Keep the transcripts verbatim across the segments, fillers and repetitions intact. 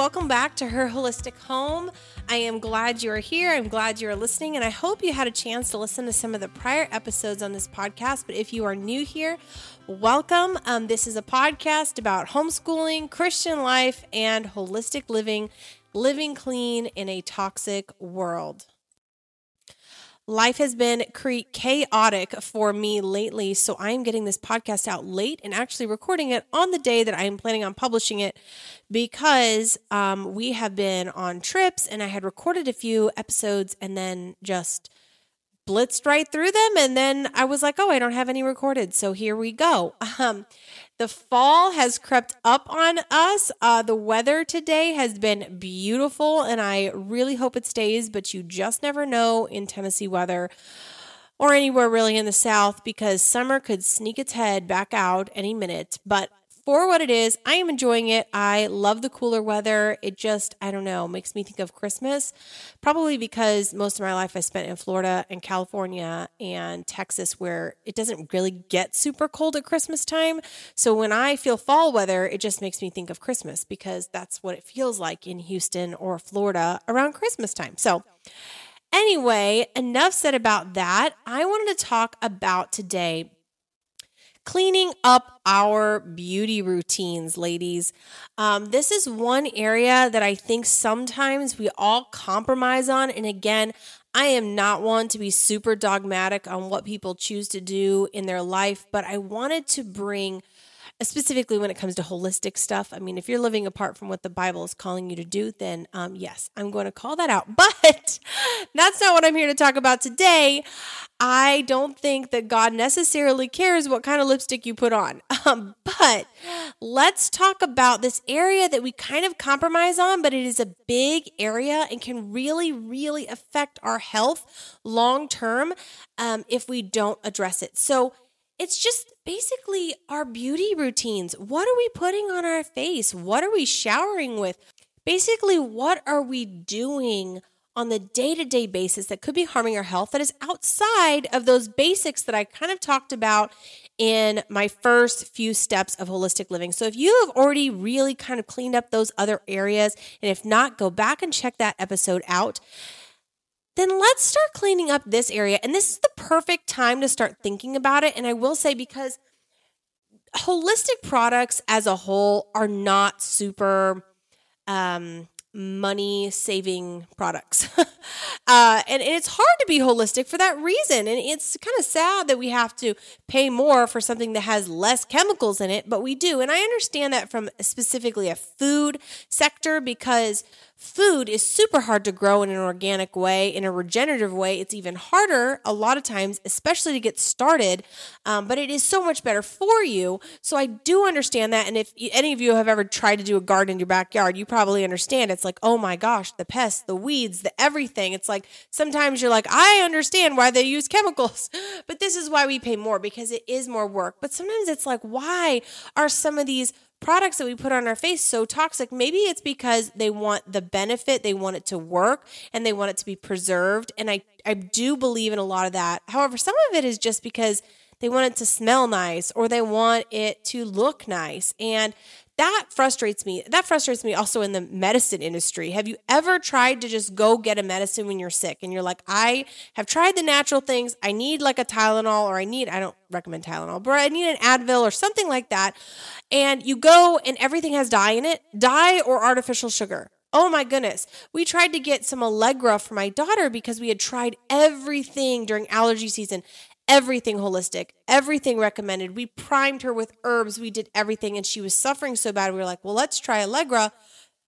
welcome back to Her Holistic Home. I am glad you're here. I'm glad you're listening, and I hope you had a chance to listen to some of the prior episodes on this podcast. But if you are new here, welcome. Um, this is a podcast about homeschooling, Christian life, and holistic living, living clean in a toxic world. Life has been chaotic for me lately, so I'm getting this podcast out late and actually recording it on the day that I am planning on publishing it because um, we have been on trips, and I had recorded a few episodes and then just blitzed right through them, and then I was like, oh, I don't have any recorded, so here we go. Um, the fall has crept up on us. Uh, the weather today has been beautiful, and I really hope it stays, but you just never know in Tennessee weather or anywhere really in the South because summer could sneak its head back out any minute, but for what it is, I am enjoying it. I love the cooler weather. It just, I don't know, makes me think of Christmas, probably because most of my life I spent in Florida and California and Texas where it doesn't really get super cold at Christmas time. So when I feel fall weather, it just makes me think of Christmas because that's what it feels like in Houston or Florida around Christmas time. So anyway, enough said about that. I wanted to talk about today cleaning up our beauty routines, ladies. Um, this is one area that I think sometimes we all compromise on. And again, I am not one to be super dogmatic on what people choose to do in their life, but I wanted to bring, specifically when it comes to holistic stuff, I mean, if you're living apart from what the Bible is calling you to do, then um, yes, I'm going to call that out. But that's not what I'm here to talk about today. I don't think that God necessarily cares what kind of lipstick you put on. Um, but let's talk about this area that we kind of compromise on, but it is a big area and can really, really affect our health long term um, if we don't address it. So it's just basically our beauty routines. What are we putting on our face? What are we showering with? Basically, what are we doing on the day-to-day basis that could be harming our health that is outside of those basics that I kind of talked about in my first few steps of holistic living? So if you have already really kind of cleaned up those other areas, and if not, go back and check that episode out. Then let's start cleaning up this area. And this is the perfect time to start thinking about it. And I will say, because holistic products as a whole are not super um, money-saving products. uh, and, and it's hard to be holistic for that reason. And it's kind of sad that we have to pay more for something that has less chemicals in it, but we do. And I understand that from specifically a food sector because food is super hard to grow in an organic way, in a regenerative way. It's even harder a lot of times, especially to get started, um, but it is so much better for you. So I do understand that. And if any of you have ever tried to do a garden in your backyard, you probably understand. It's like, oh my gosh, the pests, the weeds, the everything. It's like, sometimes you're like, I understand why they use chemicals, but this is why we pay more because it is more work. But sometimes it's like, why are some of these products that we put on our face so toxic? Maybe it's because they want the benefit, they want it to work, and they want it to be preserved. And I, I do believe in a lot of that. However, some of it is just because they want it to smell nice or they want it to look nice. And that frustrates me. That frustrates me also in the medicine industry. Have you ever tried to just go get a medicine when you're sick and you're like, I have tried the natural things. I need like a Tylenol or I need, I don't recommend Tylenol, but I need an Advil or something like that. And you go and everything has dye in it, dye or artificial sugar. Oh my goodness. We tried to get some Allegra for my daughter because we had tried everything during allergy season. Everything holistic, everything recommended. We primed her with herbs. We did everything, and she was suffering so bad. We were like, well, let's try Allegra.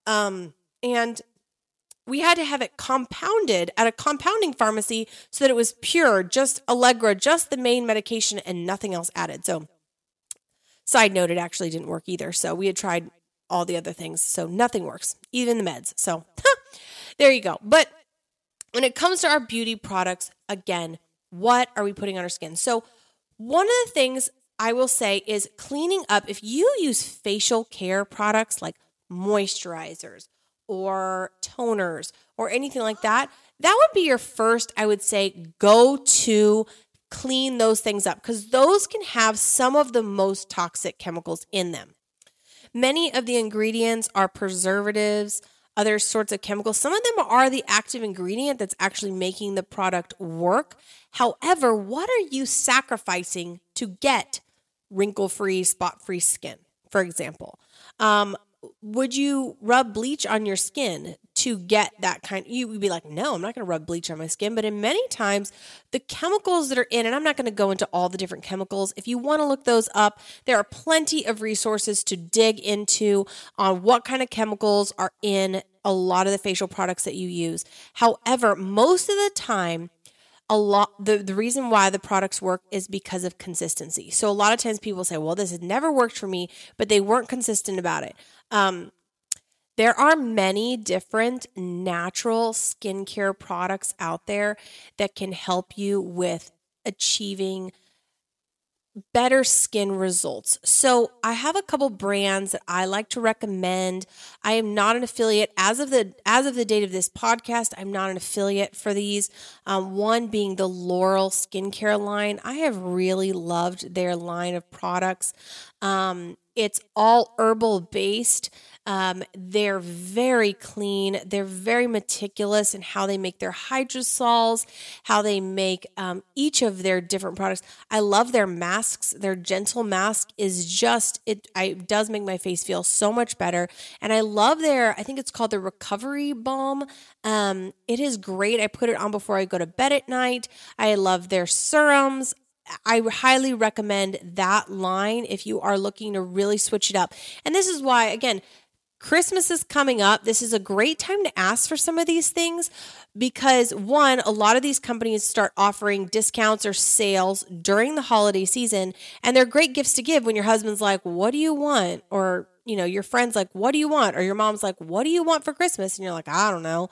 Um, and we had to have it compounded at a compounding pharmacy so that it was pure, just Allegra, just the main medication and nothing else added. So side note, it actually didn't work either. So we had tried all the other things. So nothing works, even the meds. So there you go. But when it comes to our beauty products, again, what are we putting on our skin? So one of the things I will say is cleaning up. If you use facial care products like moisturizers or toners or anything like that, that would be your first, I would say, go to clean those things up because those can have some of the most toxic chemicals in them. Many of the ingredients are preservatives, other sorts of chemicals. Some of them are the active ingredient that's actually making the product work. However, what are you sacrificing to get wrinkle-free, spot-free skin, for example? Um, would you rub bleach on your skin to get that kind? You would be like, no, I'm not going to rub bleach on my skin. But in many times, the chemicals that are in, and I'm not going to go into all the different chemicals. If you want to look those up, there are plenty of resources to dig into on what kind of chemicals are in a lot of the facial products that you use. However, most of the time, a lot the, the reason why the products work is because of consistency. So a lot of times people say, well, this has never worked for me, but they weren't consistent about it. Um, there are many different natural skincare products out there that can help you with achieving better skin results. So I have a couple brands that I like to recommend. I am not an affiliate. As of the as of the date of this podcast, I'm not an affiliate for these. Um, one being the Laurel skincare line. I have really loved their line of products. Um, it's all herbal based. Um, they're very clean. They're very meticulous in how they make their hydrosols, how they make um, each of their different products. I love their masks. Their gentle mask is just, it, it does make my face feel so much better. And I love their, I think it's called the Recovery Balm. Um, it is great. I put it on before I go to bed at night. I love their serums. I highly recommend that line if you are looking to really switch it up. And this is why, again, Christmas is coming up. This is a great time to ask for some of these things because, one, a lot of these companies start offering discounts or sales during the holiday season, and they're great gifts to give when your husband's like, what do you want? Or, you know, your friend's like, what do you want? Or your mom's like, what do you want for Christmas? And you're like, I don't know.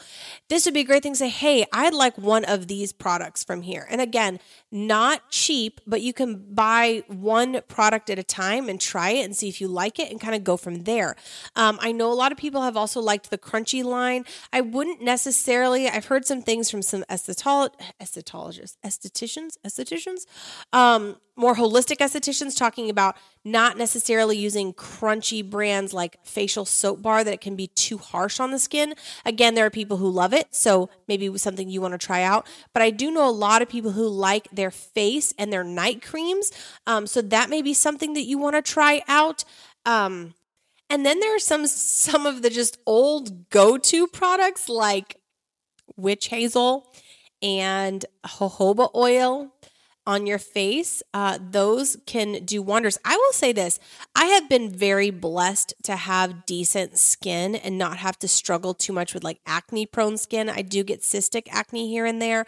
This would be a great thing to say, hey, I'd like one of these products from here. And again, not cheap, but you can buy one product at a time and try it and see if you like it and kind of go from there. Um, I know a lot of people have also liked the Crunchi line. I wouldn't necessarily, I've heard some things from some esthetolo- esthetologists, estheticians, estheticians, um, more holistic estheticians talking about not necessarily using crunchy brands like facial soap bar, that it can be too harsh on the skin. Again, there are people who love it, so maybe it was something you want to try out. But I do know a lot of people who like their face and their night creams, um, so that may be something that you want to try out. Um, and then there are some some of the just old go-to products like witch hazel and jojoba oil on your face. Uh, those can do wonders. I will say this. I have been very blessed to have decent skin and not have to struggle too much with like acne prone skin. I do get cystic acne here and there.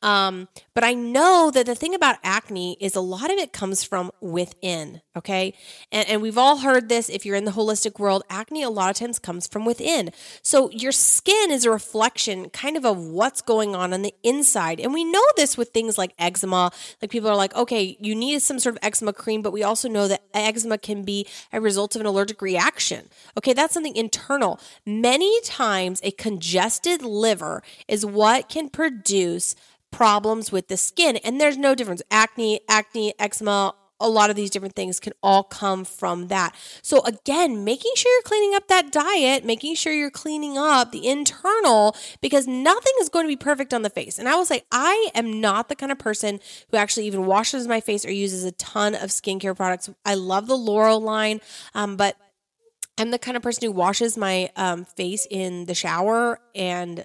Um, but I know that the thing about acne is a lot of it comes from within. Okay. And, and we've all heard this. If you're in the holistic world, acne a lot of times comes from within. So your skin is a reflection kind of of what's going on on the inside. And we know this with things like eczema. Like people are like, okay, you need some sort of eczema cream, but we also know that eczema can be a result of an allergic reaction. Okay, that's something internal. Many times a congested liver is what can produce problems with the skin. And there's no difference. Acne, acne, eczema, a lot of these different things can all come from that. So again, making sure you're cleaning up that diet, making sure you're cleaning up the internal, because nothing is going to be perfect on the face. And I will say, I am not the kind of person who actually even washes my face or uses a ton of skincare products. I love the Laurel line, um, but I'm the kind of person who washes my um, face in the shower, and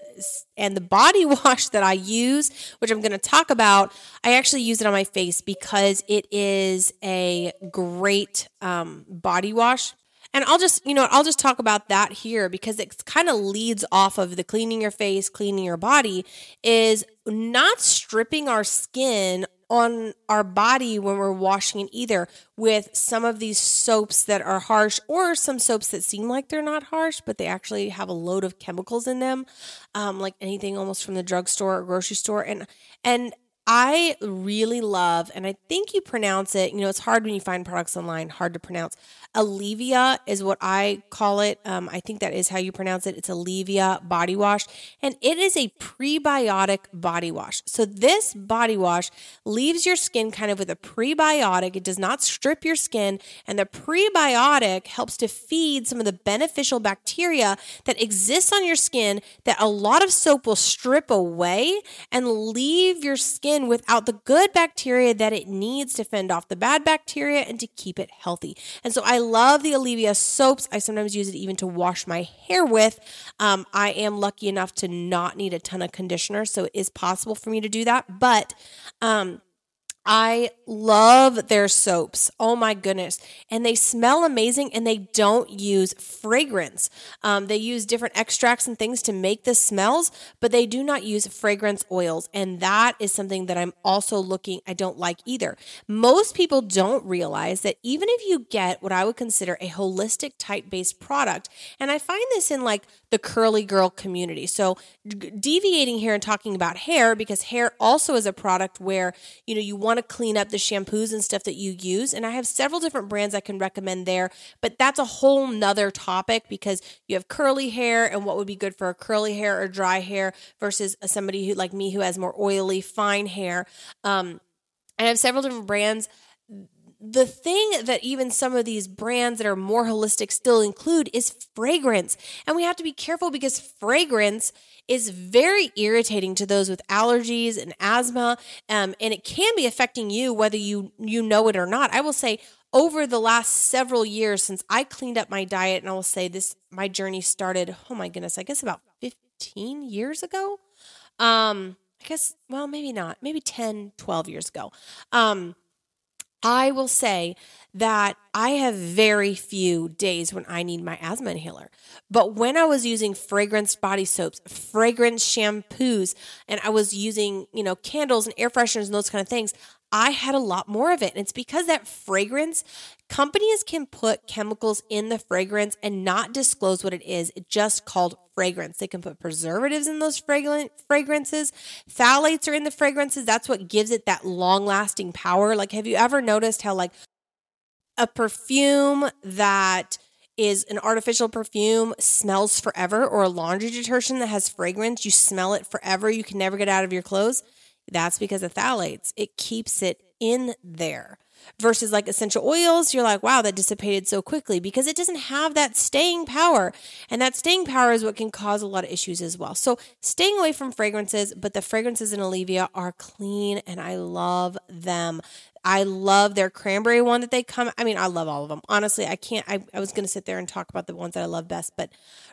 and the body wash that I use, which I'm going to talk about, I actually use it on my face because it is a great um, body wash. And I'll just, you know, I'll just talk about that here because it kind of leads off of the cleaning your face, cleaning your body, is not stripping our skin on our body when we're washing it either with some of these soaps that are harsh or some soaps that seem like they're not harsh, but they actually have a load of chemicals in them, um, like anything almost from the drugstore or grocery store. And and I really love, and I think you pronounce it, you know, it's hard when you find products online, hard to pronounce. Aleavia is what I call it. Um, I think that is how you pronounce it. It's Aleavia body wash, and it is a prebiotic body wash. So this body wash leaves your skin kind of with a prebiotic. It does not strip your skin, and the prebiotic helps to feed some of the beneficial bacteria that exists on your skin that a lot of soap will strip away and leave your skin without the good bacteria that it needs to fend off the bad bacteria and to keep it healthy. And so I love the Aleavia soaps. I sometimes use it even to wash my hair with. Um, I am lucky enough to not need a ton of conditioner, so it is possible for me to do that. But um, I love their soaps. Oh my goodness. And they smell amazing, and they don't use fragrance. Um, they use different extracts and things to make the smells, but they do not use fragrance oils. And that is something that I'm also looking, I don't like either. Most people don't realize that even if you get what I would consider a holistic type-based product, and I find this in like the curly girl community. So deviating here and talking about hair, because hair also is a product where, you know, you want want to clean up the shampoos and stuff that you use. And I have several different brands I can recommend there, but that's a whole nother topic because you have curly hair and what would be good for a curly hair or dry hair versus somebody who like me who has more oily, fine hair. Um, I have several different brands. The thing that even some of these brands that are more holistic still include is fragrance. And we have to be careful because fragrance is very irritating to those with allergies and asthma. Um, and it can be affecting you whether you, you know it or not. I will say over the last several years since I cleaned up my diet, and I will say this, my journey started, oh my goodness, I guess about fifteen years ago. Um, I guess, well, maybe not, maybe ten, twelve years ago. Um, I will say that I have very few days when I need my asthma inhaler. But when I was using fragranced body soaps, fragrance shampoos, and I was using, you know, candles and air fresheners and those kind of things, I had a lot more of it. And it's because that fragrance, companies can put chemicals in the fragrance and not disclose what it is. It's just called fragrance. They can put preservatives in those fragrant fragrances. Phthalates are in the fragrances. That's what gives it that long-lasting power. Like, have you ever noticed how like a perfume that is an artificial perfume smells forever, or a laundry detergent that has fragrance, you smell it forever, you can never get out of your clothes? That's because of phthalates. It keeps it in there. Versus like essential oils, you're like, wow, that dissipated so quickly because it doesn't have that staying power. And that staying power is what can cause a lot of issues as well. So staying away from fragrances, but the fragrances in Aleavia are clean and I love them. I love their cranberry one that they come. I mean, I love all of them. Honestly, I can't, I, I was going to sit there and talk about the ones that I love best, but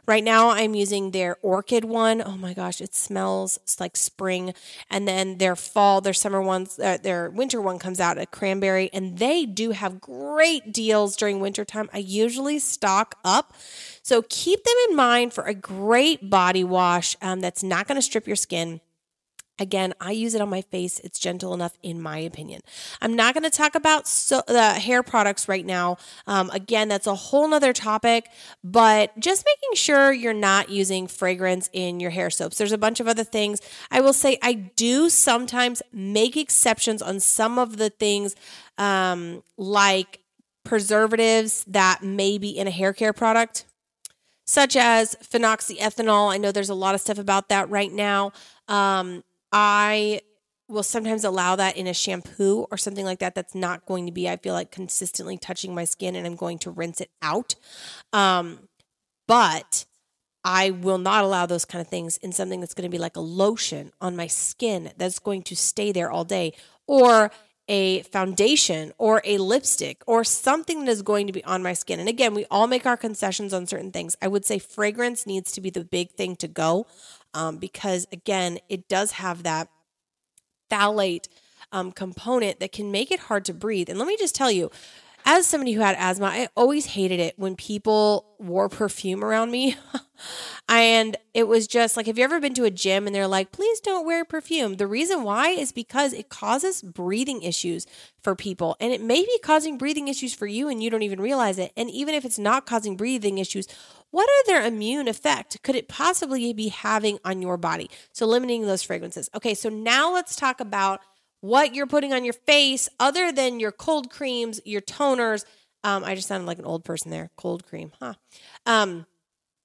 right now I'm using their orchid one. Oh my gosh, it smells it's like spring. And then their fall, their summer ones, uh, their winter one comes out at cranberry, and they do have great deals during wintertime. I usually stock up. So keep them in mind for a great body wash um, that's not going to strip your skin. Again, I use it on my face. It's gentle enough, in my opinion. I'm not going to talk about so, uh, hair products right now. Um, again, that's a whole nother topic, but just making sure you're not using fragrance in your hair soaps. There's a bunch of other things. I will say I do sometimes make exceptions on some of the things um, like preservatives that may be in a hair care product, such as phenoxyethanol. I know there's a lot of stuff about that right now. Um, I will sometimes allow that in a shampoo or something like that that's not going to be, I feel like, consistently touching my skin, and I'm going to rinse it out. Um, but I will not allow those kind of things in something that's going to be like a lotion on my skin that's going to stay there all day, or a foundation or a lipstick or something that is going to be on my skin. And again, we all make our concessions on certain things. I would say fragrance needs to be the big thing to go. Um, because again, it does have that phthalate um, component that can make it hard to breathe. And let me just tell you, as somebody who had asthma, I always hated it when people wore perfume around me. And it was just like, have you ever been to a gym and they're like, please don't wear perfume? The reason why is because it causes breathing issues for people. And it may be causing breathing issues for you and you don't even realize it. And even if it's not causing breathing issues, what other immune effect could it possibly be having on your body? So limiting those fragrances. Okay, so now let's talk about what you're putting on your face other than your cold creams, your toners. Um, I just sounded like an old person there. Cold cream, huh? Um,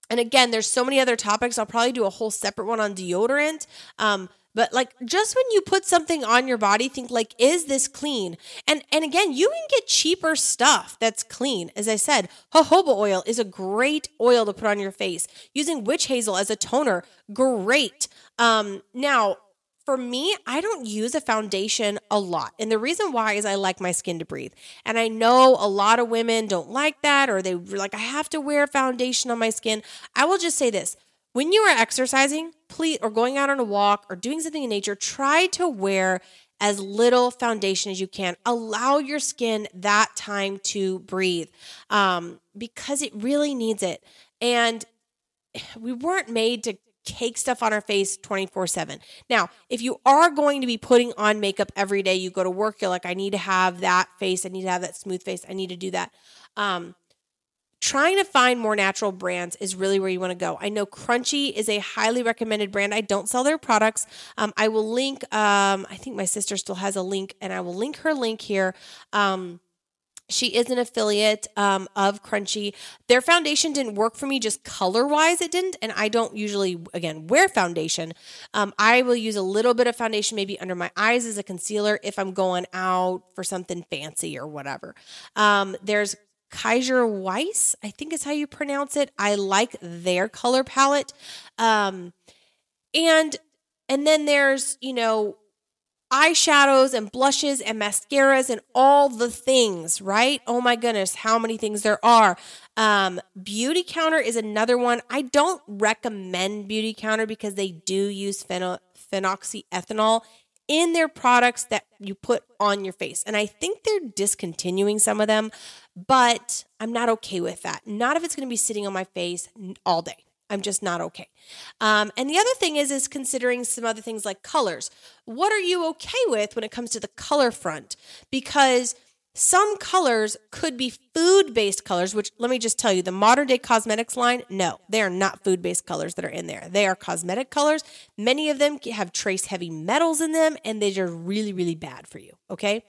and again, there's so many other topics. I'll probably do a whole separate one on deodorant. Um, but like just when you put something on your body, think like, is this clean? And and again, you can get cheaper stuff that's clean. As I said, jojoba oil is a great oil to put on your face. Using witch hazel as a toner, great. Um, now, for me, I don't use a foundation a lot. And the reason why is I like my skin to breathe. And I know a lot of women don't like that, or they're like, I have to wear foundation on my skin. I will just say this. When you are exercising, please, or going out on a walk or doing something in nature, try to wear as little foundation as you can. Allow your skin that time to breathe, um, because it really needs it. And we weren't made to cake stuff on our face twenty-four seven. Now, if you are going to be putting on makeup every day, you go to work, you're like, I need to have that face. I need to have that smooth face. I need to do that. Um, trying to find more natural brands is really where you want to go. I know Crunchi is a highly recommended brand. I don't sell their products. Um, I will link, um, I think my sister still has a link, and I will link her link here. Um, She is an affiliate um, of Crunchi. Their foundation didn't work for me, just color-wise it didn't, and I don't usually, again, wear foundation. Um, I will use a little bit of foundation maybe under my eyes as a concealer if I'm going out for something fancy or whatever. Um, there's Kaiser Weiss, I think is how you pronounce it. I like their color palette. Um, and and then there's, you know, eyeshadows and blushes and mascaras and all the things, right? Oh my goodness, how many things there are. Um, Beauty Counter is another one. I don't recommend Beauty Counter because they do use pheno- phenoxyethanol in their products that you put on your face. And I think they're discontinuing some of them, but I'm not okay with that. Not if it's going to be sitting on my face all day. I'm just not okay. Um, and the other thing is, is considering some other things like colors. What are you okay with when it comes to the color front? Because some colors could be food-based colors, which let me just tell you, the modern day cosmetics line, no, they are not food-based colors that are in there. They are cosmetic colors. Many of them have trace heavy metals in them, and they are really, really bad for you, okay?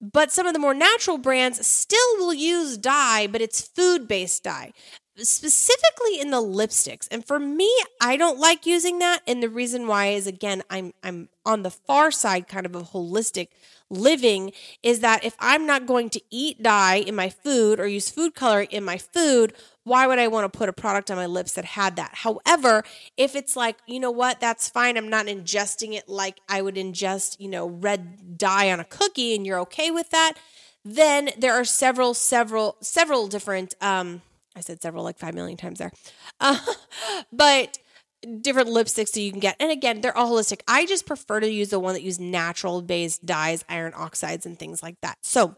But some of the more natural brands still will use dye, but it's food-based dye, specifically in the lipsticks. And for me, I don't like using that. And the reason why is, again, I'm I'm on the far side kind of a holistic living, is that if I'm not going to eat dye in my food or use food coloring in my food, why would I want to put a product on my lips that had that? However, if it's like, you know what, that's fine. I'm not ingesting it like I would ingest, you know, red dye on a cookie, and you're okay with that, then there are several, several, several different, um, I said several like five million times there, uh, but different lipsticks that you can get. And again, they're all holistic. I just prefer to use the one that use natural based dyes, iron oxides, and things like that. So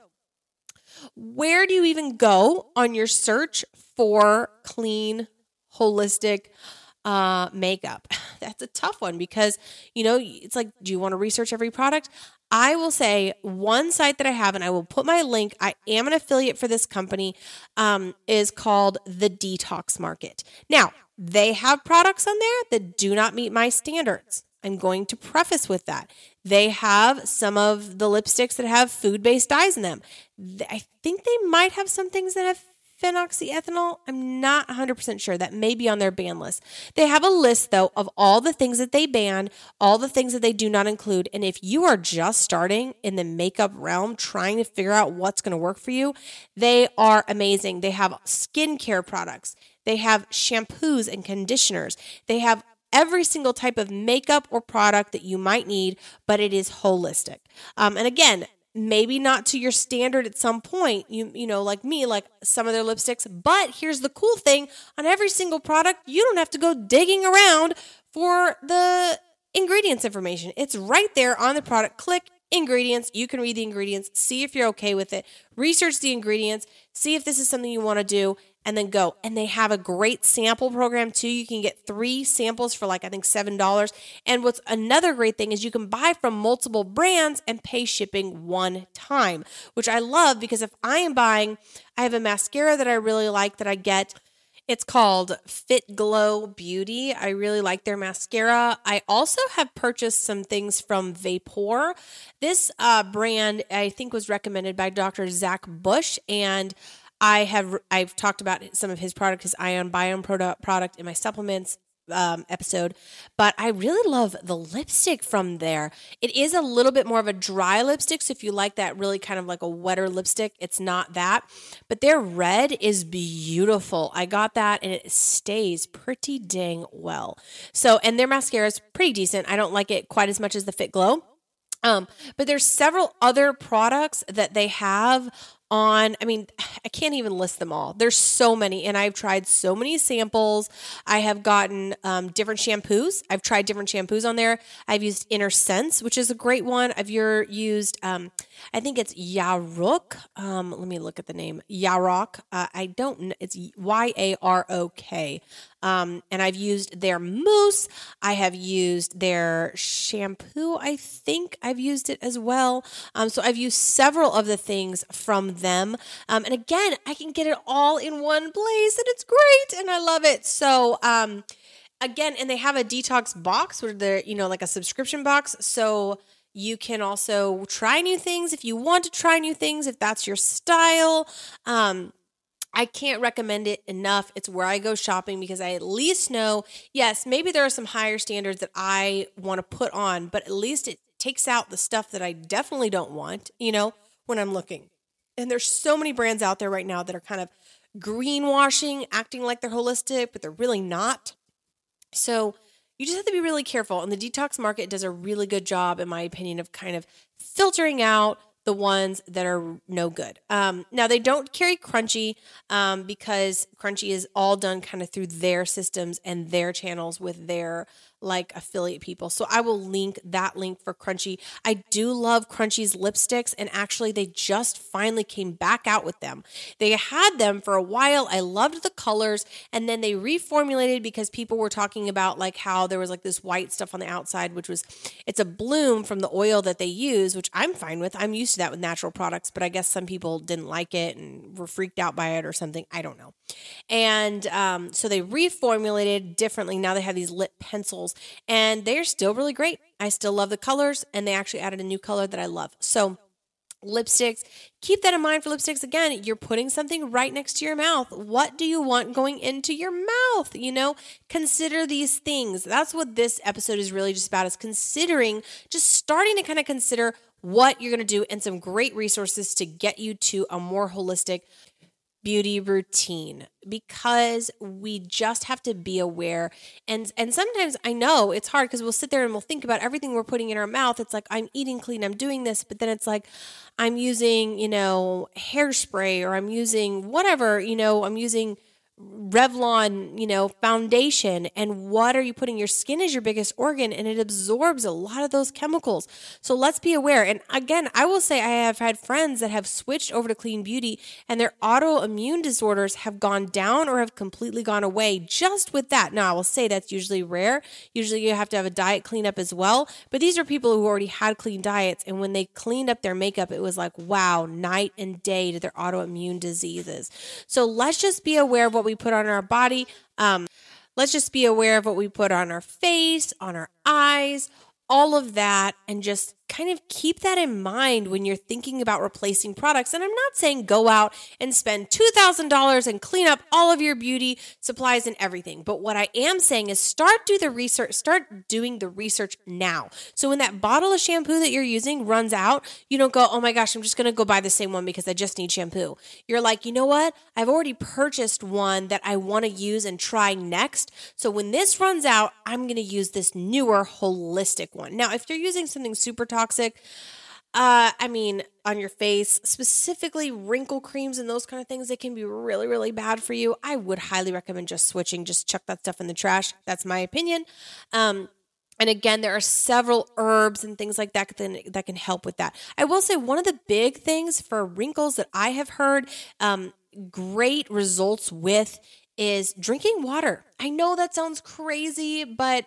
where do you even go on your search for clean, holistic uh, makeup? That's a tough one because, you know, it's like, do you want to research every product? I will say one site that I have, and I will put my link, I am an affiliate for this company, um, is called The Detox Market. Now, they have products on there that do not meet my standards. I'm going to preface with that. They have some of the lipsticks that have food-based dyes in them. I think they might have some things that have phenoxyethanol. I'm not one hundred percent sure. That may be on their ban list. They have a list, though, of all the things that they ban, all the things that they do not include. And if you are just starting in the makeup realm, trying to figure out what's going to work for you, they are amazing. They have skincare products. They have shampoos and conditioners. They have every single type of makeup or product that you might need, but it is holistic. Um, and again, maybe not to your standard at some point, you you know, like me, like some of their lipsticks. But here's the cool thing. On every single product, you don't have to go digging around for the ingredients information. It's right there on the product. Click ingredients. You can read the ingredients, see if you're okay with it, research the ingredients, see if this is something you want to do, and then go. And they have a great sample program too. You can get three samples for like, I think seven dollars. And what's another great thing is you can buy from multiple brands and pay shipping one time, which I love because if I am buying, I have a mascara that I really like that I get, It's called Fit Glow Beauty. I really like their mascara. I also have purchased some things from Vapor. This uh, brand, I think, was recommended by Doctor Zach Bush, and I have I've talked about some of his product, his Ion Biome product, product in my supplements um, episode. But I really love the lipstick from there. It is a little bit more of a dry lipstick, so if you like that really kind of like a wetter lipstick, it's not that. But their red is beautiful. I got that, and it stays pretty dang well. So, and their mascara is pretty decent. I don't like it quite as much as the Fit Glow. Um, but there's several other products that they have on. I mean, I can't even list them all. There's so many, and I've tried so many samples. I have gotten um, different shampoos. I've tried different shampoos on there. I've used Inner Sense, which is a great one. I've your, used, um, I think it's Yarok. Um, let me look at the name. Yarok. Uh, I don't know. It's Y A R O K. Um, and I've used their mousse. I have used their shampoo. I think I've used it as well. Um, so I've used several of the things from them. Um, and again, I can get it all in one place, and it's great, and I love it. So, um, again, and they have a detox box where they're, you know, like a subscription box. So you can also try new things if you want to try new things, if that's your style. Um, I can't recommend it enough. It's where I go shopping because I at least know, yes, maybe there are some higher standards that I want to put on, but at least it takes out the stuff that I definitely don't want, you know, when I'm looking. And there's so many brands out there right now that are kind of greenwashing, acting like they're holistic, but they're really not. So you just have to be really careful. And the detox market does a really good job, in my opinion, of kind of filtering out the ones that are no good. Um, now, they don't carry Crunchi um, because Crunchi is all done kind of through their systems and their channels with their like affiliate people. So I will link that link for Crunchi. I do love Crunchi's lipsticks, and actually they just finally came back out with them. They had them for a while. I loved the colors, and then they reformulated because people were talking about like how there was like this white stuff on the outside, which was, it's a bloom from the oil that they use, which I'm fine with. I'm used to that with natural products, but I guess some people didn't like it and were freaked out by it or something. I don't know. And um, so they reformulated differently. Now they have these lip pencils, and they're still really great. I still love the colors, and they actually added a new color that I love. So lipsticks, keep that in mind for lipsticks. Again, you're putting something right next to your mouth. What do you want going into your mouth? You know, consider these things. That's what this episode is really just about, is considering, just starting to kind of consider what you're going to do, and some great resources to get you to a more holistic beauty routine, because we just have to be aware. And and sometimes I know it's hard because we'll sit there and we'll think about everything we're putting in our mouth. It's like, I'm eating clean, I'm doing this, but then it's like, I'm using, you know, hairspray, or I'm using whatever, you know, I'm using Revlon, you know, foundation. And what are you putting? Your skin is your biggest organ, and it absorbs a lot of those chemicals. So let's be aware. And again, I will say I have had friends that have switched over to clean beauty, and their autoimmune disorders have gone down or have completely gone away just with that. Now, I will say that's usually rare. Usually you have to have a diet cleanup as well. But these are people who already had clean diets, and when they cleaned up their makeup, it was like, wow, night and day to their autoimmune diseases. So let's just be aware of what we put on our body. Um, let's just be aware of what we put on our face, on our eyes, all of that, and just kind of keep that in mind when you're thinking about replacing products. And I'm not saying go out and spend two thousand dollars and clean up all of your beauty supplies and everything. But what I am saying is start do the research, start doing the research now. So when that bottle of shampoo that you're using runs out, you don't go, oh my gosh, I'm just going to go buy the same one because I just need shampoo. You're like, you know what? I've already purchased one that I want to use and try next. So when this runs out, I'm going to use this newer holistic one. Now, if you're using something super toxic, toxic, uh, I mean, on your face, specifically wrinkle creams and those kind of things, they can be really, really bad for you. I would highly recommend just switching, just chuck that stuff in the trash. That's my opinion. Um, and again, there are several herbs and things like that that can help with that. I will say one of the big things for wrinkles that I have heard um, great results with is drinking water. I know that sounds crazy, but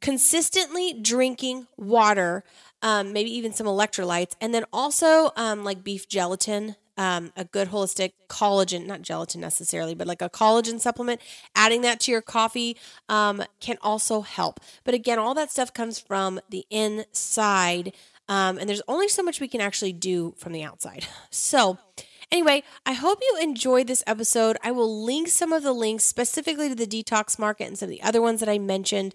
consistently drinking water, um, maybe even some electrolytes, and then also um, like beef gelatin. um, a good holistic collagen, not gelatin necessarily, but like a collagen supplement, adding that to your coffee um, can also help. But again, all that stuff comes from the inside, um, and there's only so much we can actually do from the outside. So anyway, I hope you enjoyed this episode. I will link some of the links specifically to the Detox Market and some of the other ones that I mentioned.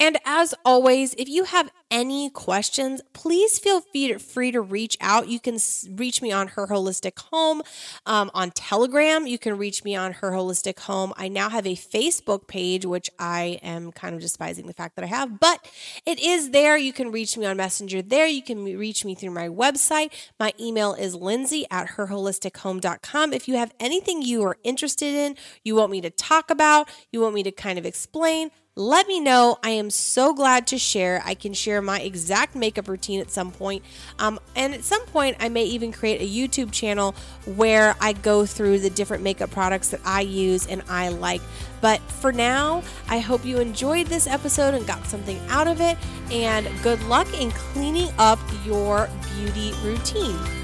And as always, if you have any questions, please feel free to reach out. You can reach me on Her Holistic Home, um, on Telegram. You can reach me on Her Holistic Home. I now have a Facebook page, which I am kind of despising the fact that I have, but it is there. You can reach me on Messenger there. You can reach me through my website. My email is Lindsay at her holistic home dot com. If you have anything you are interested in, you want me to talk about, you want me to kind of explain, let me know. I am so glad to share. I can share my exact makeup routine at some point. Um, and at some point, I may even create a YouTube channel where I go through the different makeup products that I use and I like. But for now, I hope you enjoyed this episode and got something out of it. And good luck in cleaning up your beauty routine.